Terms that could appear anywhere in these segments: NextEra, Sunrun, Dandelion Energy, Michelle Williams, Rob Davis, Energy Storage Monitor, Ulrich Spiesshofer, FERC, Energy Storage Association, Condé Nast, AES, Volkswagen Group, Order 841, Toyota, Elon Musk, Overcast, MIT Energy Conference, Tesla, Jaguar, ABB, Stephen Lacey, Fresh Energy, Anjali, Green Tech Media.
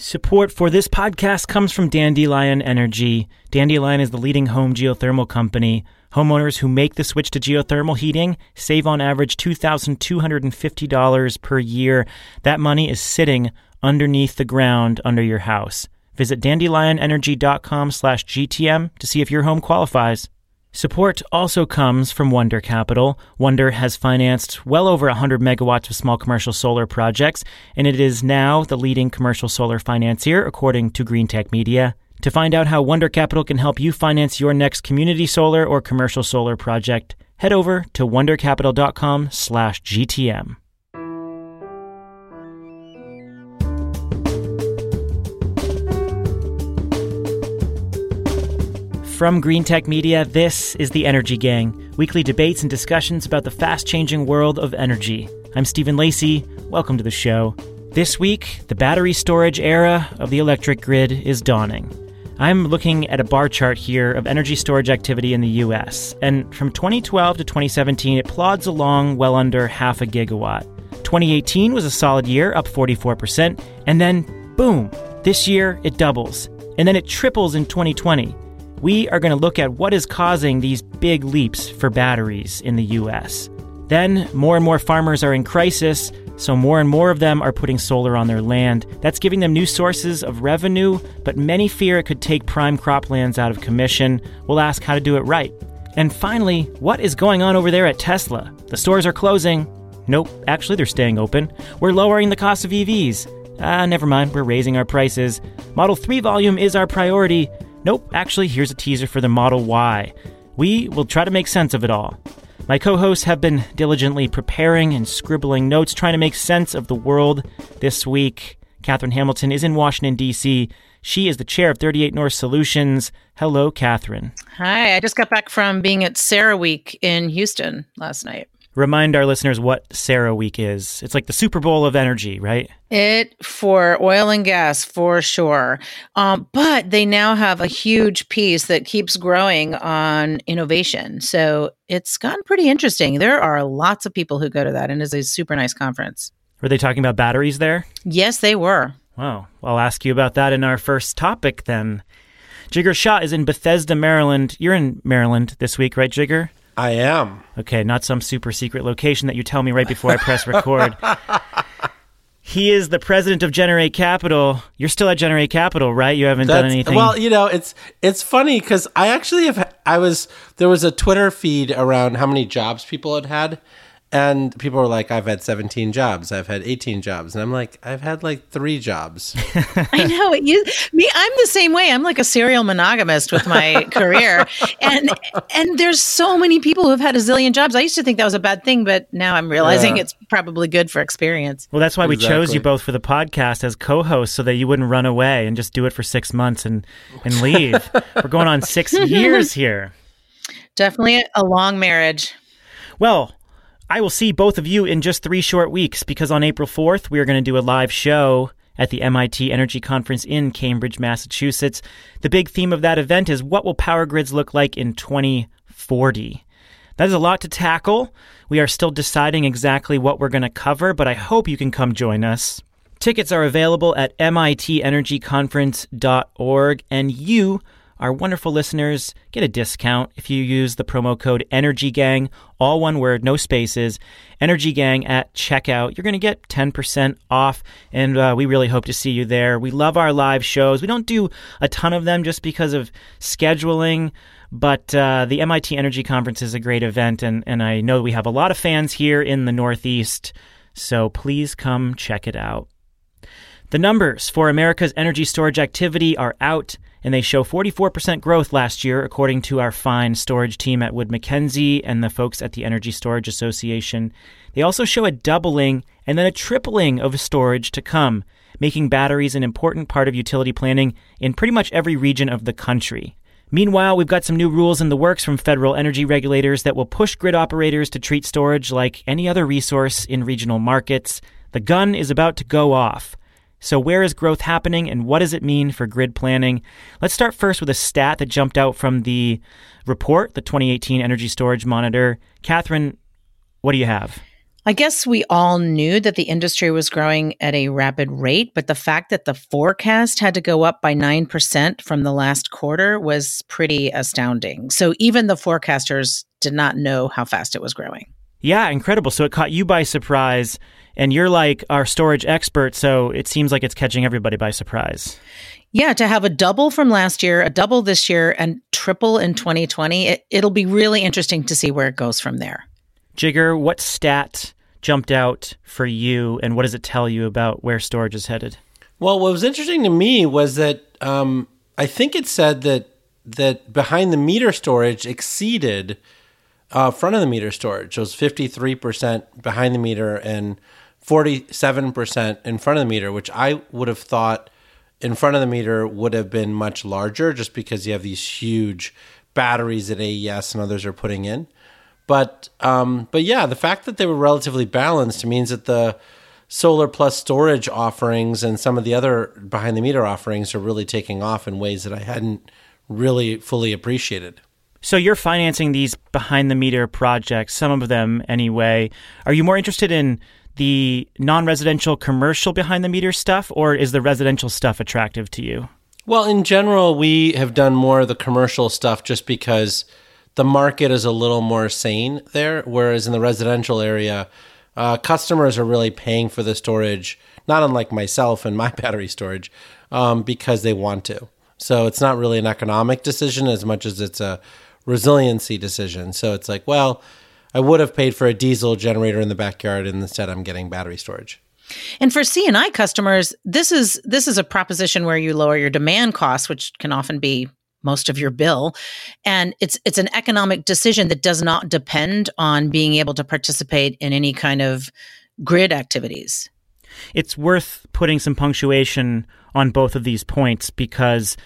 Support for this podcast comes from Dandelion Energy. Dandelion is the leading home geothermal company. Homeowners who make the switch to geothermal heating save on average $2,250 per year. That money is sitting underneath the ground under your house. Visit dandelionenergy.com/GTM to see if your home qualifies. Support also comes from Wonder Capital. Wonder has financed well over 100 megawatts of small commercial solar projects, and it is now the leading commercial solar financier, according to Green Tech Media. To find out how Wonder Capital can help you finance your next community solar or commercial solar project, head over to wondercapital.com/GTM. From Green Tech Media, this is The Energy Gang, weekly debates and discussions about the fast-changing world of energy. I'm Stephen Lacey. Welcome to the show. This week, the battery storage era of the electric grid is dawning. I'm looking at a bar chart here of energy storage activity in the U.S., and from 2012 to 2017, it plods along well under half a gigawatt. 2018 was a solid year, up 44%, and then, boom, this year it doubles, and then it triples in 2020. We are going to look at what is causing these big leaps for batteries in the U.S. Then, more and more farmers are in crisis, so more and more of them are putting solar on their land. That's giving them new sources of revenue, but many fear it could take prime croplands out of commission. We'll ask how to do it right. And finally, what is going on over there at Tesla? The stores are closing. Nope, actually they're staying open. We're lowering the cost of EVs. Never mind, we're raising our prices. Model 3 volume is our priority. Nope, actually, here's a teaser for the Model Y. We will try to make sense of it all. My co-hosts have been diligently preparing and scribbling notes, trying to make sense of the world this week. Catherine Hamilton is in Washington, D.C. She is the chair of 38 North Solutions. Hello, Catherine. Hi, I just got back from being at CERAWeek in Houston last night. Remind our listeners what CERAWeek is. It's like the Super Bowl of energy, right? For oil and gas, for sure. But they now have a huge piece that keeps growing on innovation. So it's gotten pretty interesting. There are lots of people who go to that, and it's a super nice conference. Were they talking about batteries there? Yes, they were. Wow. I'll ask you about that in our first topic then. Jigar Shah is in Bethesda, Maryland. You're in Maryland this week, right, Jigar? I am. Okay, not some super secret location that you tell me right before I press record. He is the president of Generate Capital. You're still at Generate Capital, right? You haven't done anything. Well, you know, it's funny because I actually have. There was a Twitter feed around how many jobs people had, and people were like, "I've had 17 jobs. I've had 18 jobs," and I'm like, "I've had like 3 jobs." I know me. I'm the same way. I'm like a serial monogamist with my career, and there's so many people who have had a zillion jobs. I used to think that was a bad thing, but now I'm realizing it's probably good for experience. Well, that's why we chose you both for the podcast as co-hosts, so that you wouldn't run away and just do it for 6 months and leave. We're going on 6 years here. Definitely a long marriage. Well, I will see both of you in just 3 short weeks because on April 4th, we are going to do a live show at the MIT Energy Conference in Cambridge, Massachusetts. The big theme of that event is what will power grids look like in 2040? That is a lot to tackle. We are still deciding exactly what we're going to cover, but I hope you can come join us. Tickets are available at mitenergyconference.org, and you, our wonderful listeners, get a discount if you use the promo code ENERGYGANG, all one word, no spaces, ENERGYGANG at checkout. You're going to get 10% off, and we really hope to see you there. We love our live shows. We don't do a ton of them just because of scheduling, but the MIT Energy Conference is a great event, and I know we have a lot of fans here in the Northeast, so please come check it out. The numbers for America's energy storage activity are out, and they show 44% growth last year, according to our fine storage team at Wood Mackenzie and the folks at the Energy Storage Association. They also show a doubling and then a tripling of storage to come, making batteries an important part of utility planning in pretty much every region of the country. Meanwhile, we've got some new rules in the works from federal energy regulators that will push grid operators to treat storage like any other resource in regional markets. The gun is about to go off. So where is growth happening and what does it mean for grid planning? Let's start first with a stat that jumped out from the report, the 2018 Energy Storage Monitor. Catherine, what do you have? I guess we all knew that the industry was growing at a rapid rate, but the fact that the forecast had to go up by 9% from the last quarter was pretty astounding. So even the forecasters did not know how fast it was growing. Yeah, incredible. So it caught you by surprise, and you're like our storage expert, so it seems like it's catching everybody by surprise. Yeah, to have a double from last year, a double this year, and triple in 2020, it'll be really interesting to see where it goes from there. Jigar, what stat jumped out for you, and what does it tell you about where storage is headed? Well, what was interesting to me was that I think it said that behind-the-meter storage exceeded front-of-the-meter storage. It was 53% behind-the-meter and 47% in front-of-the-meter, which I would have thought in front-of-the-meter would have been much larger just because you have these huge batteries that AES and others are putting in. But yeah, the fact that they were relatively balanced means that the solar plus storage offerings and some of the other behind-the-meter offerings are really taking off in ways that I hadn't really fully appreciated. So you're financing these behind-the-meter projects, some of them anyway. Are you more interested in the non-residential commercial behind-the-meter stuff, or is the residential stuff attractive to you? Well, in general, we have done more of the commercial stuff just because the market is a little more sane there, whereas in the residential area, customers are really paying for the storage, not unlike myself and my battery storage, because they want to. So it's not really an economic decision as much as it's a resiliency decision. So it's like, well, I would have paid for a diesel generator in the backyard, and instead I'm getting battery storage. And for C&I customers, this is a proposition where you lower your demand costs, which can often be most of your bill. And it's an economic decision that does not depend on being able to participate in any kind of grid activities. It's worth putting some punctuation on both of these points, because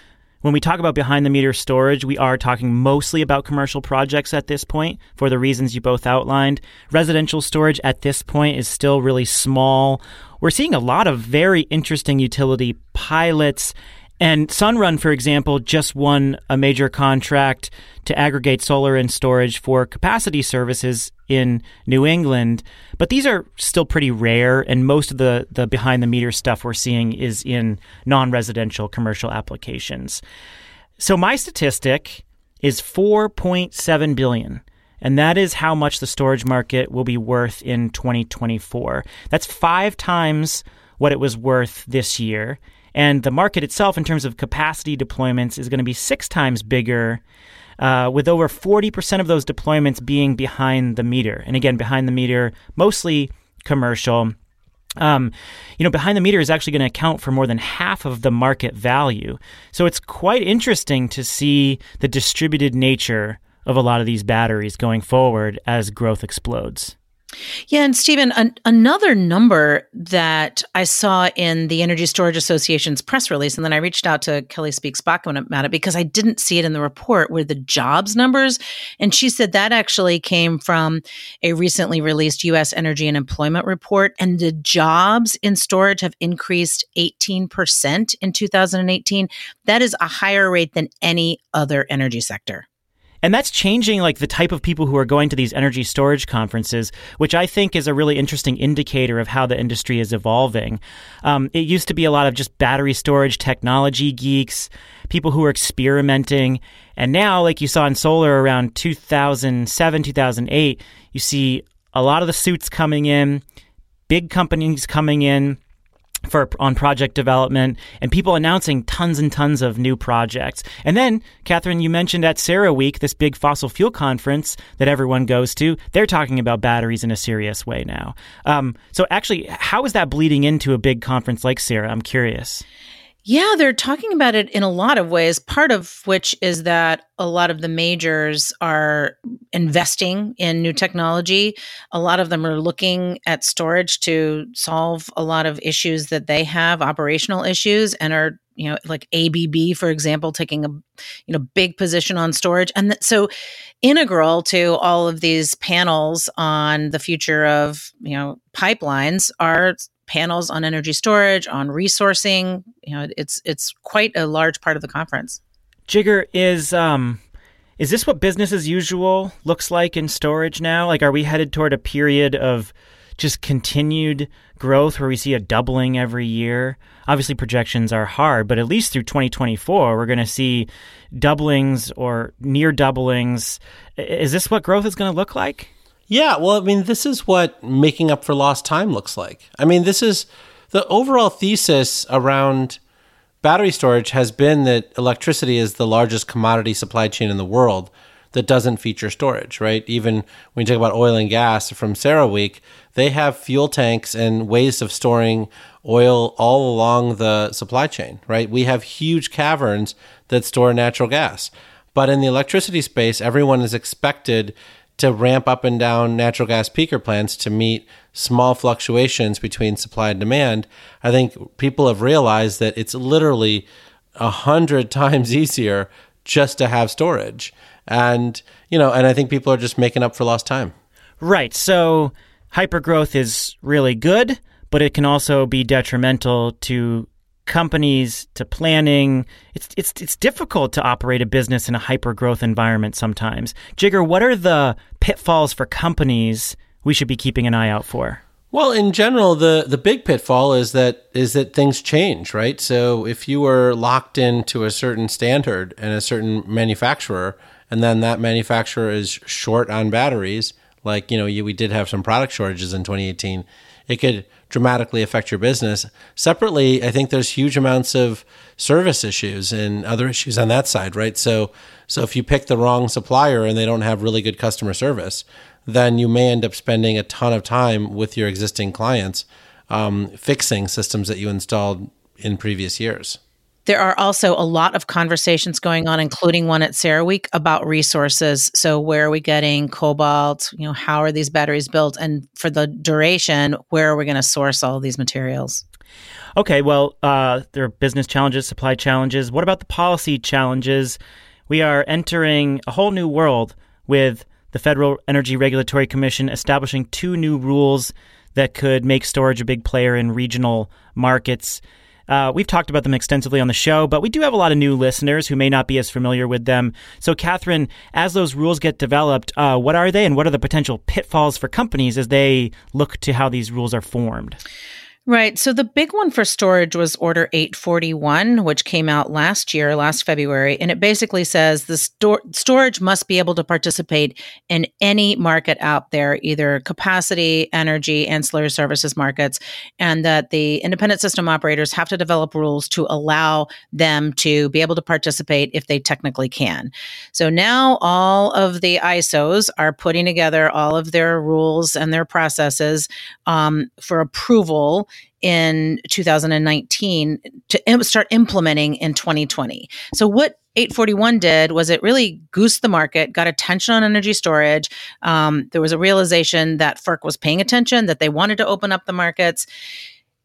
when we talk about behind-the-meter storage, we are talking mostly about commercial projects at this point for the reasons you both outlined. Residential storage at this point is still really small. We're seeing a lot of very interesting utility pilots. And Sunrun, for example, just won a major contract to aggregate solar and storage for capacity services in New England. But these are still pretty rare, and most of the behind-the-meter stuff we're seeing is in non-residential commercial applications. So my statistic is $4.7 billion, and that is how much the storage market will be worth in 2024. That's 5 times what it was worth this year. And the market itself, in terms of capacity deployments, is going to be 6 times bigger, with over 40% of those deployments being behind the meter. And again, behind the meter, mostly commercial. Behind the meter is actually going to account for more than half of the market value. So it's quite interesting to see the distributed nature of a lot of these batteries going forward as growth explodes. Yeah, and Stephen, another number that I saw in the Energy Storage Association's press release, and then I reached out to Kelly Speaks-Bachman about it because I didn't see it in the report, were the jobs numbers. And she said that actually came from a recently released U.S. Energy and Employment Report, and the jobs in storage have increased 18% in 2018. That is a higher rate than any other energy sector. And that's changing like the type of people who are going to these energy storage conferences, which I think is a really interesting indicator of how the industry is evolving. It used to be a lot of just battery storage technology geeks, people who were experimenting. And now, like you saw in solar around 2007, 2008, you see a lot of the suits coming in, big companies coming in on project development, and people announcing tons and tons of new projects. And then, Catherine, you mentioned at CERAWeek, this big fossil fuel conference that everyone goes to, they're talking about batteries in a serious way now. So actually, how is that bleeding into a big conference like CERA? I'm curious. Yeah, they're talking about it in a lot of ways, part of which is that a lot of the majors are investing in new technology. A lot of them are looking at storage to solve a lot of issues that they have, operational issues, and are, like ABB, for example, taking a, big position on storage. And so integral to all of these panels on the future of, pipelines are panels on energy storage, on resourcing. It's quite a large part of the conference. Jigar, is this what business as usual looks like in storage now? Like, are we headed toward a period of just continued growth where we see a doubling every year. Obviously, projections are hard, but at least through 2024, we're going to see doublings or near doublings. Is this what growth is going to look like? Yeah, well, I mean, this is what making up for lost time looks like. I mean, this is the overall thesis around battery storage has been that electricity is the largest commodity supply chain in the world that doesn't feature storage, right? Even when you talk about oil and gas from CERAWeek, they have fuel tanks and ways of storing oil all along the supply chain, right? We have huge caverns that store natural gas. But in the electricity space, everyone is expected to ramp up and down natural gas peaker plants to meet small fluctuations between supply and demand. I think people have realized that it's literally 100 times easier just to have storage. And, you know, and I think people are just making up for lost time. Right. So hypergrowth is really good, but it can also be detrimental to companies, to planning. It's difficult to operate a business in a hypergrowth environment sometimes. Jigar, what are the pitfalls for companies we should be keeping an eye out for? Well, in general, the big pitfall is that things change, right? So if you were locked into a certain standard and a certain manufacturer, and then that manufacturer is short on batteries, like, you know, we did have some product shortages in 2018, it could dramatically affect your business. Separately, I think there's huge amounts of service issues and other issues on that side, right? So if you pick the wrong supplier and they don't have really good customer service, then you may end up spending a ton of time with your existing clients fixing systems that you installed in previous years. There are also a lot of conversations going on, including one at CERAWeek, about resources. So where are we getting cobalt? You know, how are these batteries built? And for the duration, where are we going to source all of these materials? Okay, well, there are business challenges, supply challenges. What about the policy challenges? We are entering a whole new world with the Federal Energy Regulatory Commission establishing two new rules that could make storage a big player in regional markets. We've talked about them extensively on the show, but we do have a lot of new listeners who may not be as familiar with them. So, Catherine, as those rules get developed, what are they and what are the potential pitfalls for companies as they look to how these rules are formed? Right. So the big one for storage was Order 841, which came out last February. And it basically says the storage must be able to participate in any market out there, either capacity, energy, ancillary services markets, and that the independent system operators have to develop rules to allow them to be able to participate if they technically can. So now all of the ISOs are putting together all of their rules and their processes for approval in 2019 to start implementing in 2020. So what 841 did was it really goosed the market, got attention on energy storage. There was a realization that FERC was paying attention, that they wanted to open up the markets.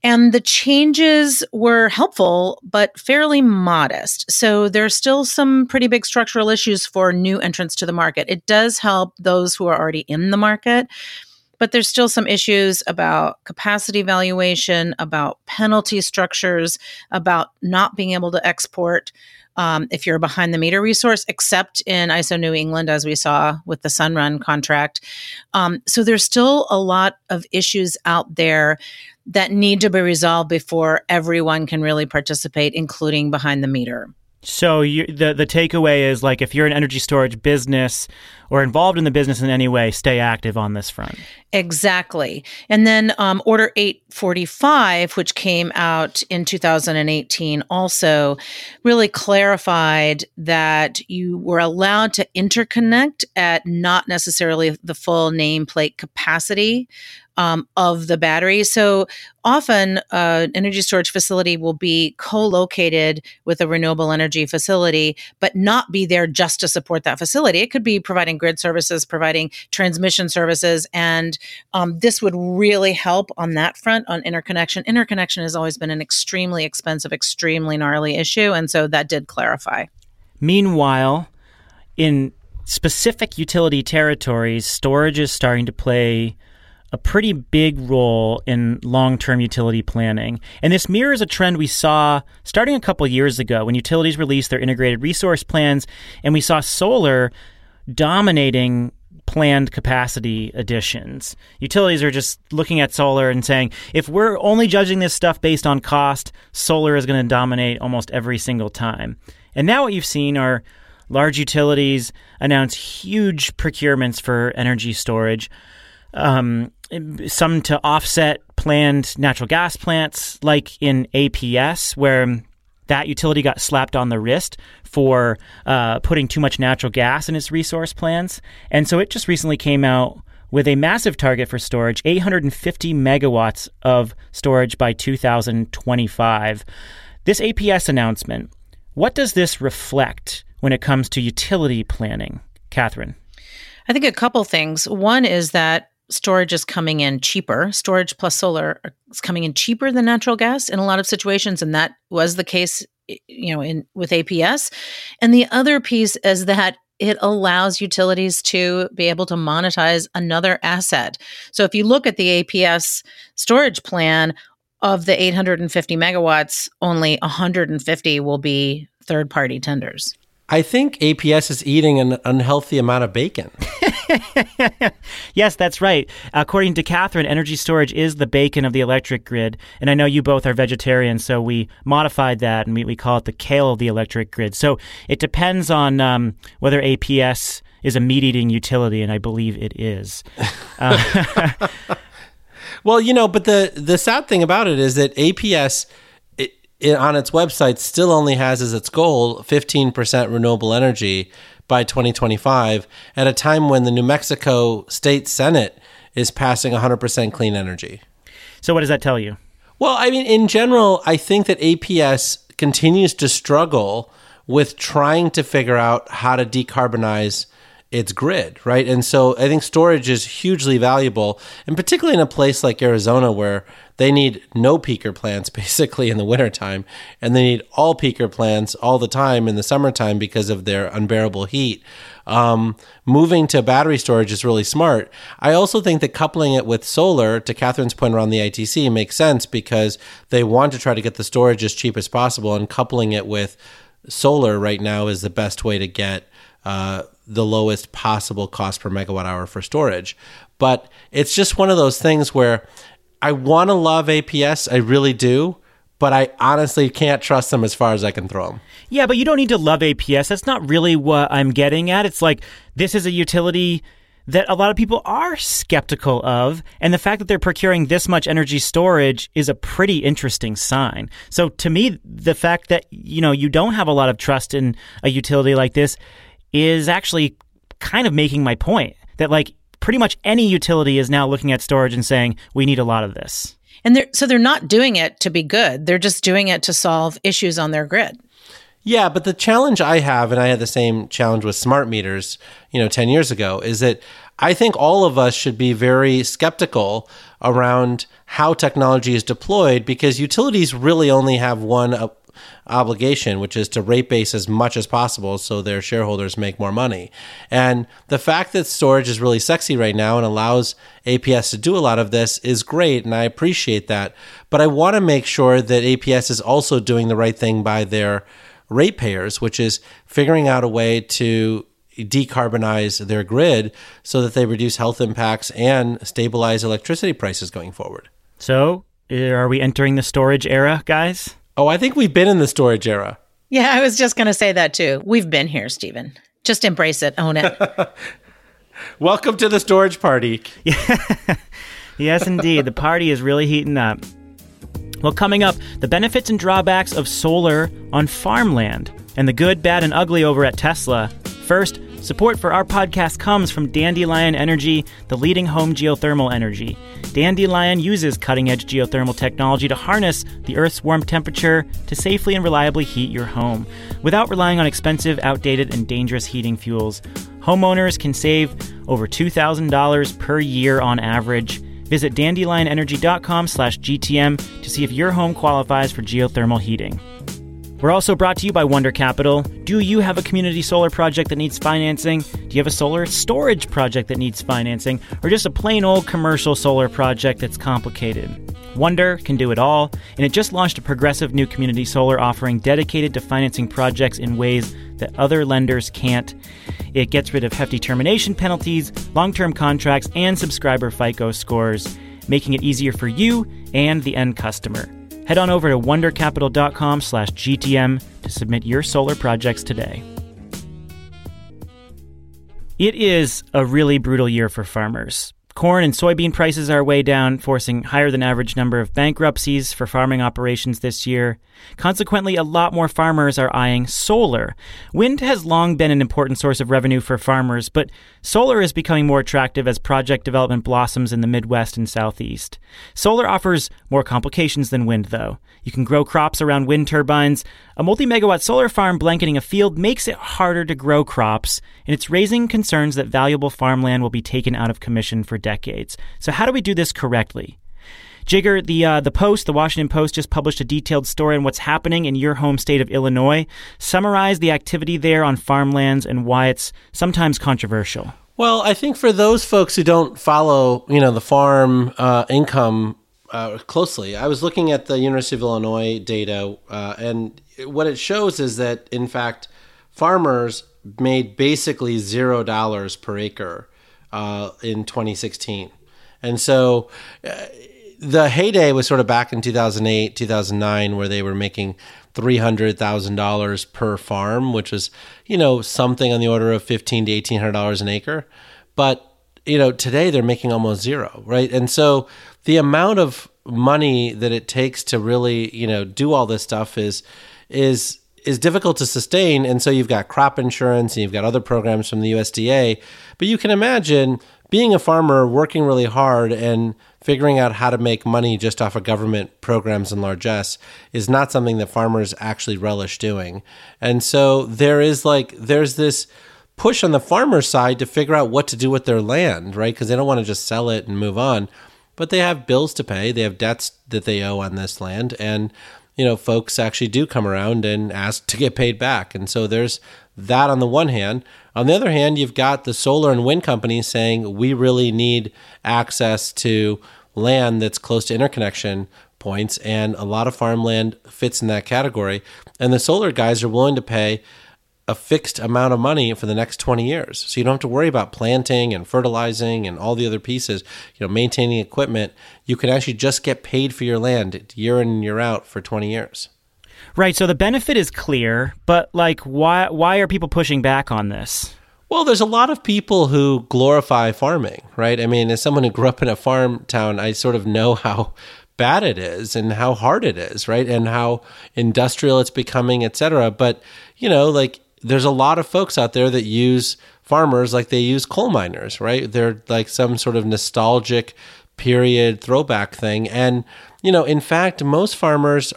And the changes were helpful, but fairly modest. So there's still some pretty big structural issues for new entrants to the market. It does help those who are already in the market, but there's still some issues about capacity valuation, about penalty structures, about not being able to export if you're a behind-the-meter resource, except in ISO New England, as we saw with the Sunrun contract. So there's still a lot of issues out there that need to be resolved before everyone can really participate, including behind-the-meter. So the takeaway is, like, if you're an energy storage business or involved in the business in any way, stay active on this front. Exactly. And then Order 845, which came out in 2018, also really clarified that you were allowed to interconnect at not necessarily the full nameplate capacity of the battery. So often an energy storage facility will be co-located with a renewable energy facility, but not be there just to support that facility. It could be providing grid services, providing transmission services, and this would really help on that front, on interconnection. Interconnection has always been an extremely expensive, extremely gnarly issue, and so that did clarify. Meanwhile, in specific utility territories, storage is starting to play a pretty big role in long-term utility planning. And this mirrors a trend we saw starting a couple years ago when utilities released their integrated resource plans, and we saw solar dominating planned capacity additions. Utilities are just looking at solar and saying, if we're only judging this stuff based on cost, solar is going to dominate almost every single time. And now what you've seen are large utilities announce huge procurements for energy storage, some to offset planned natural gas plants, like in APS, where that utility got slapped on the wrist for putting too much natural gas in its resource plans. And so it just recently came out with a massive target for storage, 850 megawatts of storage by 2025. This APS announcement, what does this reflect when it comes to utility planning? Catherine? I think a couple things. One is that storage is coming in cheaper. Storage plus solar is coming in cheaper than natural gas in a lot of situations, and that was the case, you know, in with APS. And the other piece is that it allows utilities to be able to monetize another asset. So if you look at the APS storage plan, of the 850 megawatts, only 150 will be third-party tenders. I think APS is eating an unhealthy amount of bacon. Yes, that's right. According to Catherine, energy storage is the bacon of the electric grid. And I know you both are vegetarians, so we modified that and we call it the kale of the electric grid. So it depends on whether APS is a meat-eating utility, and I believe it is. Well, you know, but the sad thing about it is that APS on its website still only has as its goal 15% renewable energy by 2025, at a time when the New Mexico State Senate is passing 100% clean energy. So what does that tell you? Well, I mean, in general, I think that APS continues to struggle with trying to figure out how to decarbonize its grid, right? And so I think storage is hugely valuable, and particularly in a place like Arizona where they need no peaker plants basically in the wintertime, and they need all peaker plants all the time in the summertime because of their unbearable heat. Moving to battery storage is really smart. I also think that coupling it with solar, to Catherine's point around the ITC, makes sense because they want to try to get the storage as cheap as possible, and coupling it with solar right now is the best way to get the lowest possible cost per megawatt hour for storage. But it's just one of those things where I want to love APS, I really do, but I honestly can't trust them as far as I can throw them. Yeah, but you don't need to love APS. That's not really what I'm getting at. It's like, this is a utility that a lot of people are skeptical of, and the fact that they're procuring this much energy storage is a pretty interesting sign. So to me, the fact that, you know, you don't have a lot of trust in a utility like this is actually kind of making my point that, like, pretty much any utility is now looking at storage and saying, we need a lot of this. And they're not doing it to be good. They're just doing it to solve issues on their grid. Yeah, but the challenge I have, and I had the same challenge with smart meters, 10 years ago, is that I think all of us should be very skeptical around how technology is deployed, because utilities really only have one obligation, which is to rate base as much as possible so their shareholders make more money. And the fact that storage is really sexy right now and allows APS to do a lot of this is great, and I appreciate that. But I want to make sure that APS is also doing the right thing by their ratepayers, which is figuring out a way to decarbonize their grid so that they reduce health impacts and stabilize electricity prices going forward. So are we entering the storage era, guys? Oh, I think we've been in the storage era. Yeah, I was just going to say that too. We've been here, Stephen. Just embrace it, own it. Welcome to the storage party. Yes, indeed. The party is really heating up. Well, coming up, the benefits and drawbacks of solar on farmland, and the good, bad, and ugly over at Tesla. First, support for our podcast comes from Dandelion Energy, the leading home geothermal energy. Dandelion uses cutting-edge geothermal technology to harness the Earth's warm temperature to safely and reliably heat your home without relying on expensive, outdated, and dangerous heating fuels. Homeowners can save over $2,000 per year on average. Visit dandelionenergy.com/GTM to see if your home qualifies for geothermal heating. We're also brought to you by Wonder Capital. Do you have a community solar project that needs financing? Do you have a solar storage project that needs financing? Or just a plain old commercial solar project that's complicated? Wonder can do it all, and it just launched a progressive new community solar offering dedicated to financing projects in ways that other lenders can't. It gets rid of hefty termination penalties, long-term contracts, and subscriber FICO scores, making it easier for you and the end customer. Head on over to wondercapital.com/GTM to submit your solar projects today. It is a really brutal year for farmers. Corn and soybean prices are way down, forcing higher than average number of bankruptcies for farming operations this year. Consequently, a lot more farmers are eyeing solar. Wind has long been an important source of revenue for farmers, but solar is becoming more attractive as project development blossoms in the Midwest and Southeast. Solar offers more complications than wind, though. You can grow crops around wind turbines. A multi-megawatt solar farm blanketing a field makes it harder to grow crops, and it's raising concerns that valuable farmland will be taken out of commission for decades. So how do we do this correctly? Jigar, the Washington Post just published a detailed story on what's happening in your home state of Illinois. Summarize the activity there on farmlands and why it's sometimes controversial. Well, I think for those folks who don't follow, the farm income closely, I was looking at the University of Illinois data, and what it shows is that, in fact, farmers made basically $0 per acre in 2016. And so the heyday was sort of back in 2008, 2009, where they were making $300,000 per farm, which is, something on the order of $1,500 to $1,800 an acre. But, today they're making almost zero, right? And so the amount of money that it takes to really, do all this stuff is difficult to sustain. And so you've got crop insurance and you've got other programs from the USDA, but you can imagine being a farmer working really hard and figuring out how to make money just off of government programs and largesse is not something that farmers actually relish doing. And so there's this push on the farmer side to figure out what to do with their land, right? Because they don't want to just sell it and move on, but they have bills to pay. They have debts that they owe on this land. And folks actually do come around and ask to get paid back. And so there's that on the one hand. On the other hand, you've got the solar and wind companies saying, we really need access to land that's close to interconnection points. And a lot of farmland fits in that category. And the solar guys are willing to pay a fixed amount of money for the next 20 years. So you don't have to worry about planting and fertilizing and all the other pieces, maintaining equipment. You can actually just get paid for your land year in and year out for 20 years. Right. So the benefit is clear, but why are people pushing back on this? Well, there's a lot of people who glorify farming, right? I mean, as someone who grew up in a farm town, I sort of know how bad it is and how hard it is, right? And how industrial it's becoming, et cetera. But, there's a lot of folks out there that use farmers like they use coal miners, right? They're like some sort of nostalgic period throwback thing. And, in fact, most farmers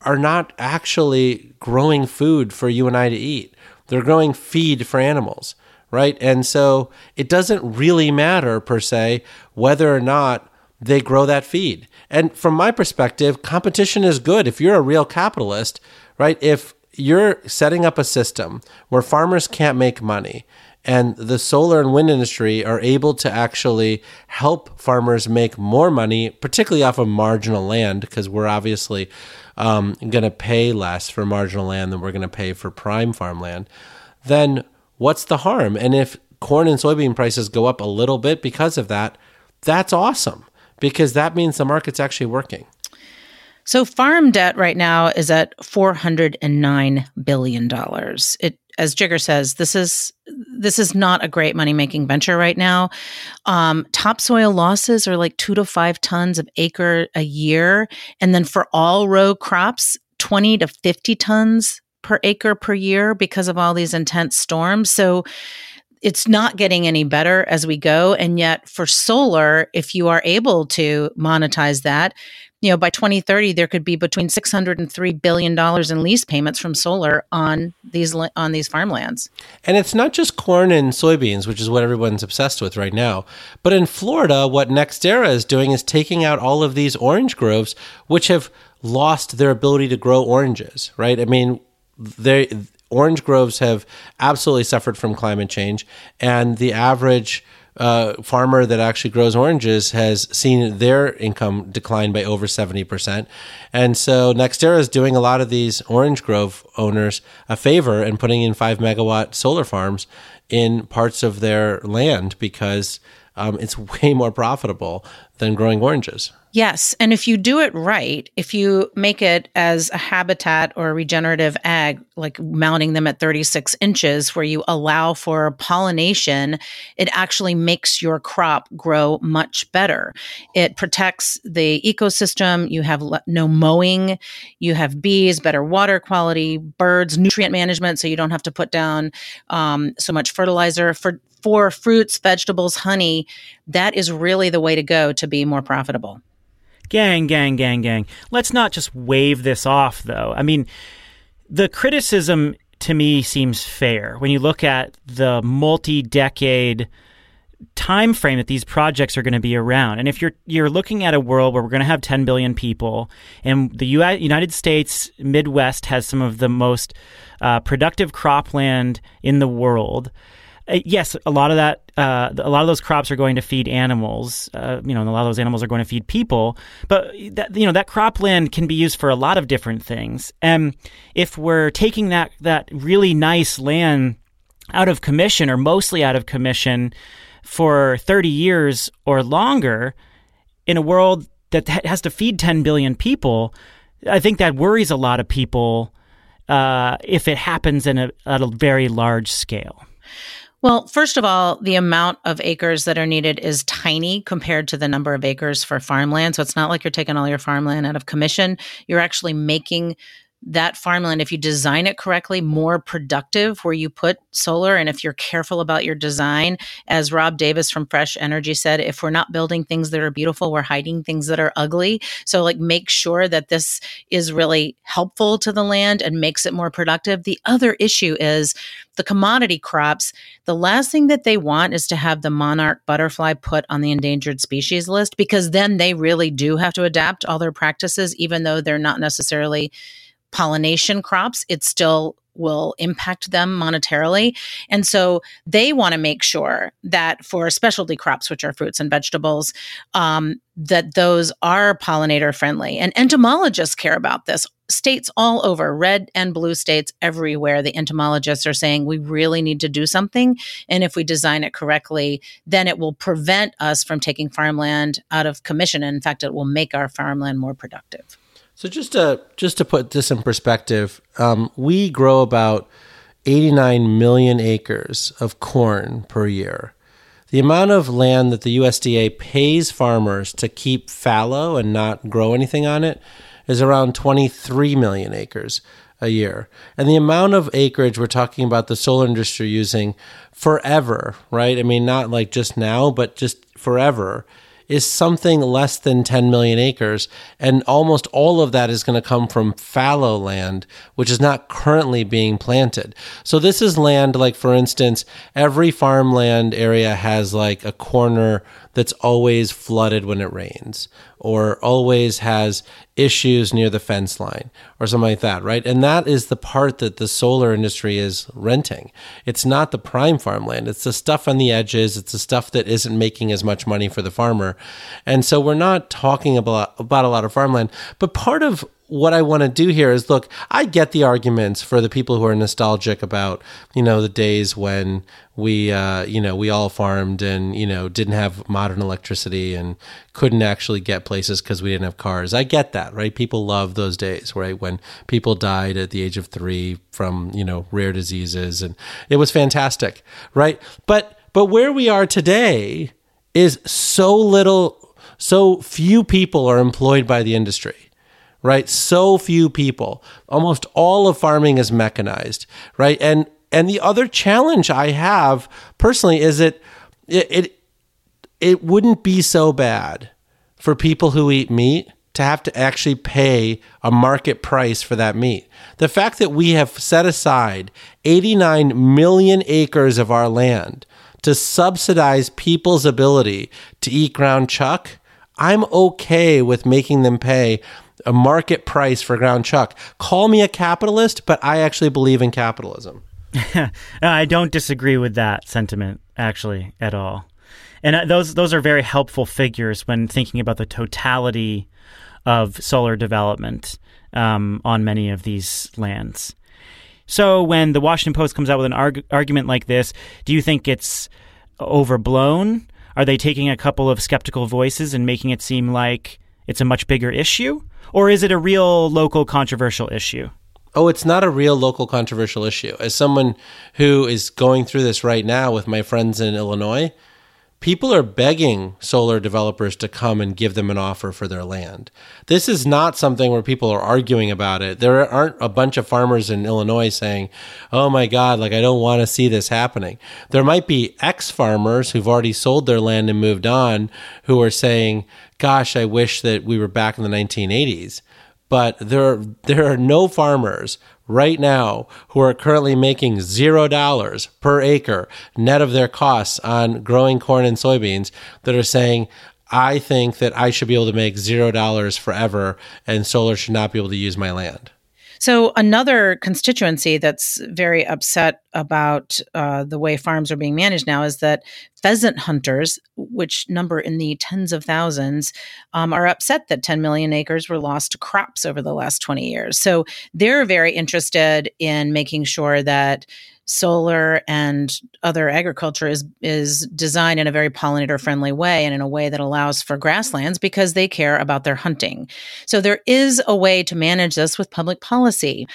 are not actually growing food for you and I to eat. They're growing feed for animals, right? And so it doesn't really matter, per se, whether or not they grow that feed. And from my perspective, competition is good. If you're a real capitalist, right? If you're setting up a system where farmers can't make money and the solar and wind industry are able to actually help farmers make more money, particularly off of marginal land, because we're obviously going to pay less for marginal land than we're going to pay for prime farmland, then what's the harm? And if corn and soybean prices go up a little bit because of that, that's awesome, because that means the market's actually working. So farm debt right now is at $409 billion. It, as Jigar says, this is not a great money-making venture right now. Topsoil losses are like 2 to 5 tons of acre a year. And then for all row crops, 20 to 50 tons per acre per year because of all these intense storms. So it's not getting any better as we go. And yet for solar, if you are able to monetize that, by 2030, there could be between $600 and $3 billion in lease payments from solar on these farmlands. And it's not just corn and soybeans, which is what everyone's obsessed with right now. But in Florida, what NextEra is doing is taking out all of these orange groves, which have lost their ability to grow oranges, right? I mean, orange groves have absolutely suffered from climate change, and the average farmer that actually grows oranges has seen their income decline by over 70%. And so NextEra is doing a lot of these orange grove owners a favor and putting in 5-megawatt solar farms in parts of their land because it's way more profitable than growing oranges. Yes. And if you do it right, if you make it as a habitat or regenerative ag, like mounting them at 36 inches where you allow for pollination, it actually makes your crop grow much better. It protects the ecosystem. You have no mowing. You have bees, better water quality, birds, nutrient management, so you don't have to put down so much fertilizer. For fruits, vegetables, honey, that is really the way to go to be more profitable. Gang. Let's not just wave this off, though. I mean, the criticism to me seems fair when you look at the multi-decade time frame that these projects are going to be around. And if you're looking at a world where we're going to have 10 billion people, and the United States Midwest has some of the most productive cropland in the world. Yes, a lot of those crops are going to feed animals, and a lot of those animals are going to feed people. But that cropland can be used for a lot of different things. And if we're taking that really nice land out of commission, or mostly out of commission, for 30 years or longer, in a world that has to feed 10 billion people, I think that worries a lot of people if it happens at a very large scale. Well, first of all, the amount of acres that are needed is tiny compared to the number of acres for farmland. So it's not like you're taking all your farmland out of commission. You're actually making that farmland, if you design it correctly, more productive where you put solar. And if you're careful about your design, as Rob Davis from Fresh Energy said, if we're not building things that are beautiful, we're hiding things that are ugly. So make sure that this is really helpful to the land and makes it more productive. The other issue is the commodity crops. The last thing that they want is to have the monarch butterfly put on the endangered species list, because then they really do have to adapt all their practices, even though they're not necessarily pollination crops, it still will impact them monetarily. And so they want to make sure that for specialty crops, which are fruits and vegetables, that those are pollinator friendly. And entomologists care about this. States all over, red and blue states everywhere, the entomologists are saying we really need to do something. And if we design it correctly, then it will prevent us from taking farmland out of commission. And in fact, it will make our farmland more productive. So just to put this in perspective, we grow about 89 million acres of corn per year. The amount of land that the USDA pays farmers to keep fallow and not grow anything on it is around 23 million acres a year. And the amount of acreage we're talking about the solar industry using forever, right? I mean, not like just now, but just forever, is something less than 10 million acres, and almost all of that is going to come from fallow land, which is not currently being planted. So this is land, like, for instance, every farmland area has like a corner that's always flooded when it rains, or always has issues near the fence line or something like that, right? And that is the part that the solar industry is renting. It's not the prime farmland. It's the stuff on the edges. It's the stuff that isn't making as much money for the farmer. And so we're not talking about a lot of farmland. But part of what I want to do here is, look, I get the arguments for the people who are nostalgic about, the days when we all farmed and, didn't have modern electricity and couldn't actually get places because we didn't have cars. I get that, right? People love those days, right? When people died at the age of 3 from, rare diseases, and it was fantastic, right? But where we are today is so few people are employed by the industry. Right? So few people. Almost all of farming is mechanized, right? And the other challenge I have personally is that it wouldn't be so bad for people who eat meat to have to actually pay a market price for that meat. The fact that we have set aside 89 million acres of our land to subsidize people's ability to eat ground chuck, I'm okay with making them pay a market price for ground chuck. Call me a capitalist, but I actually believe in capitalism. I don't disagree with that sentiment, actually, at all. And those are very helpful figures when thinking about the totality of solar development on many of these lands. So when the Washington Post comes out with an argument like this, do you think it's overblown? Are they taking a couple of skeptical voices and making it seem like it's a much bigger issue? Or is it a real local controversial issue? Oh, it's not a real local controversial issue. As someone who is going through this right now with my friends in Illinois, people are begging solar developers to come and give them an offer for their land. This is not something where people are arguing about it. There aren't a bunch of farmers in Illinois saying, oh my God, like I don't want to see this happening. There might be ex-farmers who've already sold their land and moved on who are saying, gosh, I wish that we were back in the 1980s. But there are no farmers right now who are currently making $0 per acre net of their costs on growing corn and soybeans that are saying, I think that I should be able to make $0 forever and solar should not be able to use my land. So another constituency that's very upset about the way farms are being managed now is that pheasant hunters, which number in the tens of thousands, are upset that 10 million acres were lost to crops over the last 20 years. So they're very interested in making sure that solar and other agriculture is designed in a very pollinator-friendly way and in a way that allows for grasslands because they care about their hunting. So there is a way to manage this with public policy.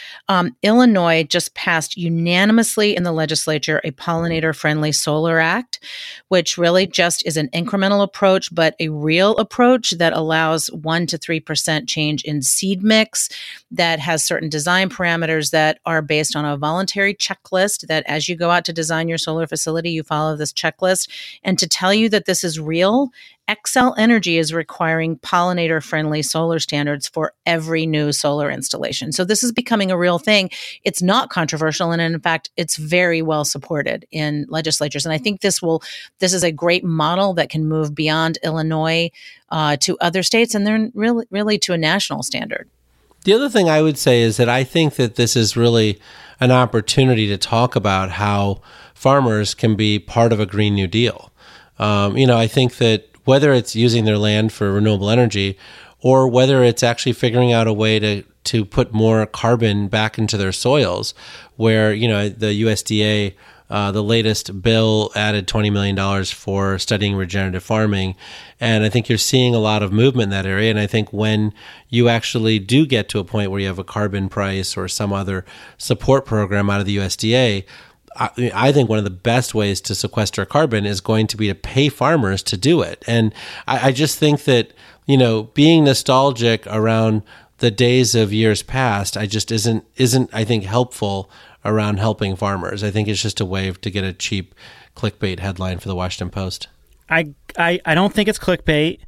Illinois just passed unanimously in the legislature a pollinator-friendly solar act, which really just is an incremental approach, but a real approach that allows 1% to 3% change in seed mix that has certain design parameters that are based on a voluntary checklist that as you go out to design your solar facility, you follow this checklist. And to tell you that this is real, Xcel Energy is requiring pollinator-friendly solar standards for every new solar installation. So this is becoming a real thing. It's not controversial, and in fact, it's very well supported in legislatures. And I think this is a great model that can move beyond Illinois to other states, and then really to a national standard. The other thing I would say is that I think that this is really an opportunity to talk about how farmers can be part of a Green New Deal. I think that whether it's using their land for renewable energy or whether it's actually figuring out a way to put more carbon back into their soils, where, the USDA, the latest bill added $20 million for studying regenerative farming. And I think you're seeing a lot of movement in that area. And I think when you actually do get to a point where you have a carbon price or some other support program out of the USDA, I think one of the best ways to sequester carbon is going to be to pay farmers to do it. And I just think that, being nostalgic around the days of years past, I just isn't I think helpful around helping farmers. I think it's just a way to get a cheap clickbait headline for the Washington Post. I don't think it's clickbait.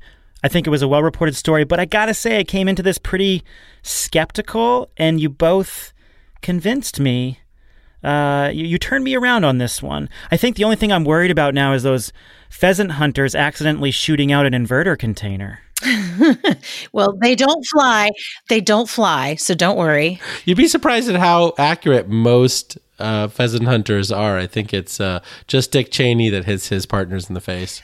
I think it was a well-reported story, but I gotta say I came into this pretty skeptical, and you both convinced me. You turned me around on this one. I think the only thing I'm worried about now is those pheasant hunters accidentally shooting out an inverter container. Well, they don't fly. So don't worry. You'd be surprised at how accurate most pheasant hunters are. I think it's just Dick Cheney that hits his partners in the face.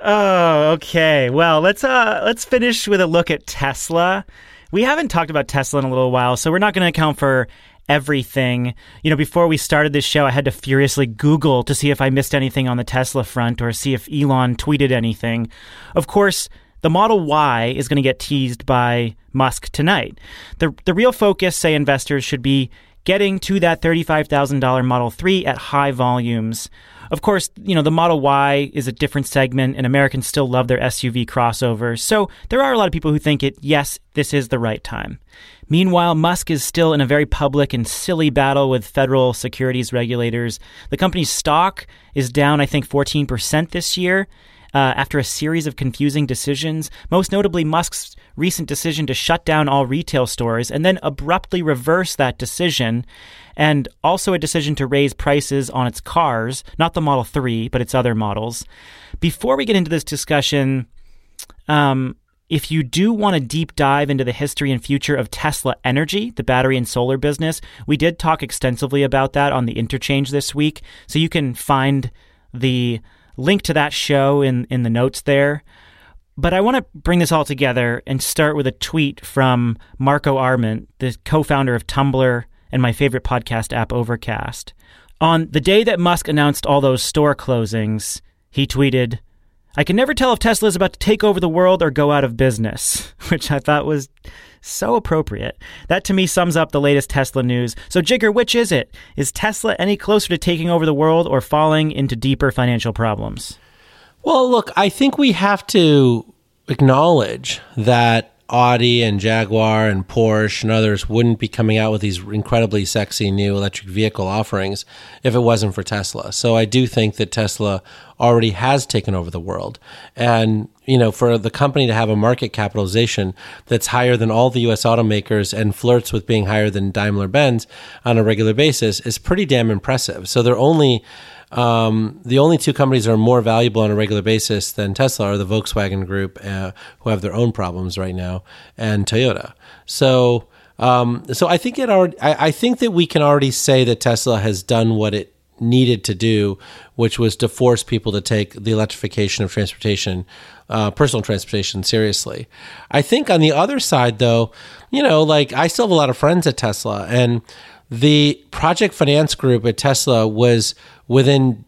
Oh, okay. Well, let's finish with a look at Tesla. We haven't talked about Tesla in a little while, so we're not going to account for everything. Before we started this show, I had to furiously Google to see if I missed anything on the Tesla front or see if Elon tweeted anything. Of course, the Model Y is going to get teased by Musk tonight. The real focus, say investors, should be getting to that $35,000 Model 3 at high volumes. Of course, the Model Y is a different segment, and Americans still love their SUV crossovers. So there are a lot of people who think this is the right time. Meanwhile, Musk is still in a very public and silly battle with federal securities regulators. The company's stock is down, I think, 14% this year after a series of confusing decisions, most notably Musk's recent decision to shut down all retail stores and then abruptly reverse that decision, and also a decision to raise prices on its cars, not the Model 3, but its other models. Before we get into this discussion, if you do want a deep dive into the history and future of Tesla Energy, the battery and solar business, we did talk extensively about that on the Interchange this week. So you can find the link to that show in the notes there. But I want to bring this all together and start with a tweet from Marco Arment, the co-founder of Tumblr and my favorite podcast app, Overcast. On the day that Musk announced all those store closings, he tweeted, "I can never tell if Tesla is about to take over the world or go out of business," which I thought was so appropriate. That to me sums up the latest Tesla news. So Jigar, which is it? Is Tesla any closer to taking over the world or falling into deeper financial problems? Well, look, I think we have to acknowledge that Audi and Jaguar and Porsche and others wouldn't be coming out with these incredibly sexy new electric vehicle offerings if it wasn't for Tesla. So I do think that Tesla already has taken over the world. And, you know, for the company to have a market capitalization that's higher than all the U.S. automakers and flirts with being higher than Daimler-Benz on a regular basis is pretty damn impressive. So they're only... the only two companies that are more valuable on a regular basis than Tesla are the Volkswagen Group, who have their own problems right now, and Toyota. So I think it already. I think that we can already say that Tesla has done what it needed to do, which was to force people to take the electrification of transportation, personal transportation, seriously. I think on the other side, though, you know, like I still have a lot of friends at Tesla, and the project finance group at Tesla was within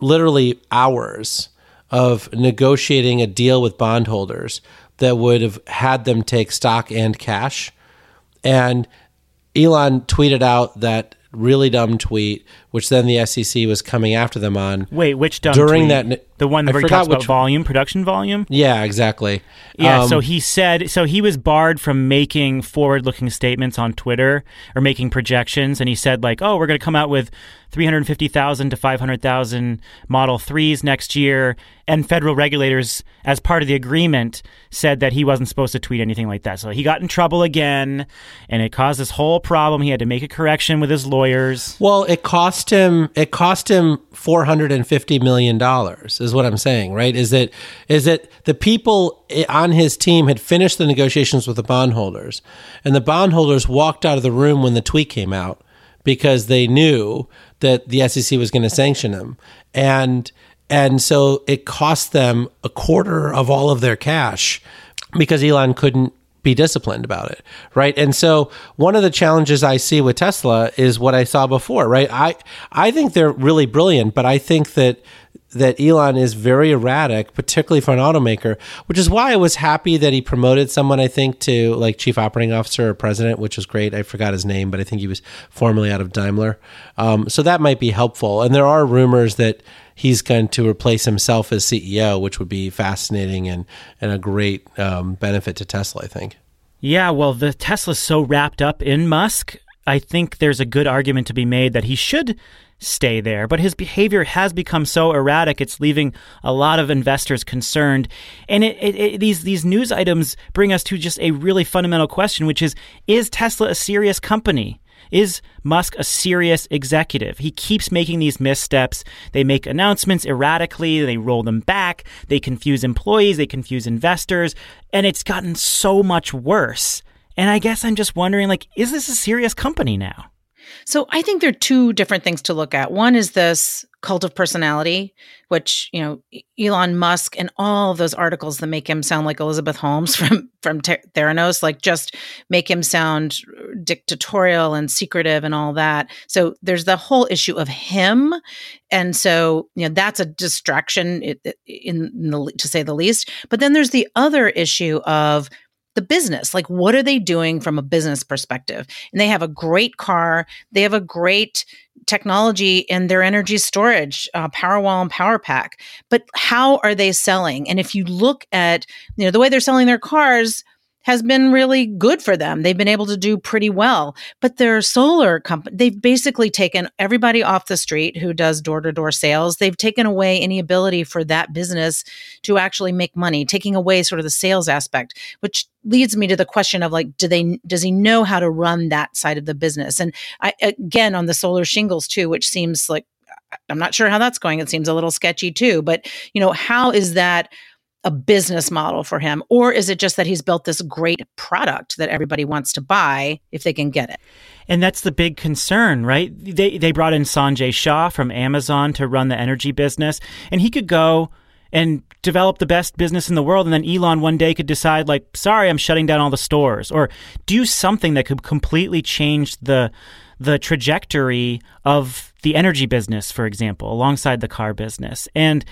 literally hours of negotiating a deal with bondholders that would have had them take stock and cash. And Elon tweeted out that really dumb tweet, which then the SEC was coming after them on. Wait, which dumb during tweet? That, the one where he talks about volume, production volume? Yeah, exactly. Yeah, so he said, so he was barred from making forward-looking statements on Twitter or making projections, and he said like, oh, we're going to come out with 350,000 to 500,000 Model 3s next year, and federal regulators, as part of the agreement, said that he wasn't supposed to tweet anything like that. So he got in trouble again, and it caused this whole problem. He had to make a correction with his lawyers. Well, it cost him $450 million is what I'm saying, right? Is that the people on his team had finished the negotiations with the bondholders, and the bondholders walked out of the room when the tweet came out because they knew that the SEC was going to sanction them. And so it cost them a quarter of all of their cash because Elon couldn't be disciplined about it, right? And so one of the challenges I see with Tesla is what I saw before, right? I think they're really brilliant, but I think that Elon is very erratic, particularly for an automaker, which is why I was happy that he promoted someone, I think, to like chief operating officer or president, which was great. I forgot his name, but I think he was formerly out of Daimler. So that might be helpful. And there are rumors that he's going to replace himself as CEO, which would be fascinating and a great benefit to Tesla, I think. Yeah, well, the Tesla's so wrapped up in Musk, I think there's a good argument to be made that he should stay there. But his behavior has become so erratic, it's leaving a lot of investors concerned. And these news items bring us to just a really fundamental question, which is Tesla a serious company? Is Musk a serious executive? He keeps making these missteps. They make announcements erratically. They roll them back. They confuse employees. They confuse investors. And it's gotten so much worse. And I guess I'm just wondering, like, is this a serious company now? So I think there are two different things to look at. One is this cult of personality, which, you know, Elon Musk and all of those articles that make him sound like Elizabeth Holmes from Theranos, like just make him sound dictatorial and secretive and all that. So there's the whole issue of him. And so, you know, that's a distraction to say the least. But then there's the other issue of the business, like what are they doing from a business perspective? And they have a great car, they have a great technology in their energy storage, Powerwall and PowerPack. But how are they selling? And if you look at, you know, the way they're selling their cars has been really good for them. They've been able to do pretty well. But their solar company, they've basically taken everybody off the street who does door-to-door sales. They've taken away any ability for that business to actually make money, taking away sort of the sales aspect, which leads me to the question of like, does he know how to run that side of the business? And I, again, on the solar shingles too, which seems like, I'm not sure how that's going. It seems a little sketchy too, but you know, how is that a business model for him? Or is it just that he's built this great product that everybody wants to buy if they can get it? And that's the big concern, right? They brought in Sanjay Shah from Amazon to run the energy business, and he could go and develop the best business in the world. And then Elon one day could decide, like, sorry, I'm shutting down all the stores, or do something that could completely change the trajectory of the energy business, for example, alongside the car business. And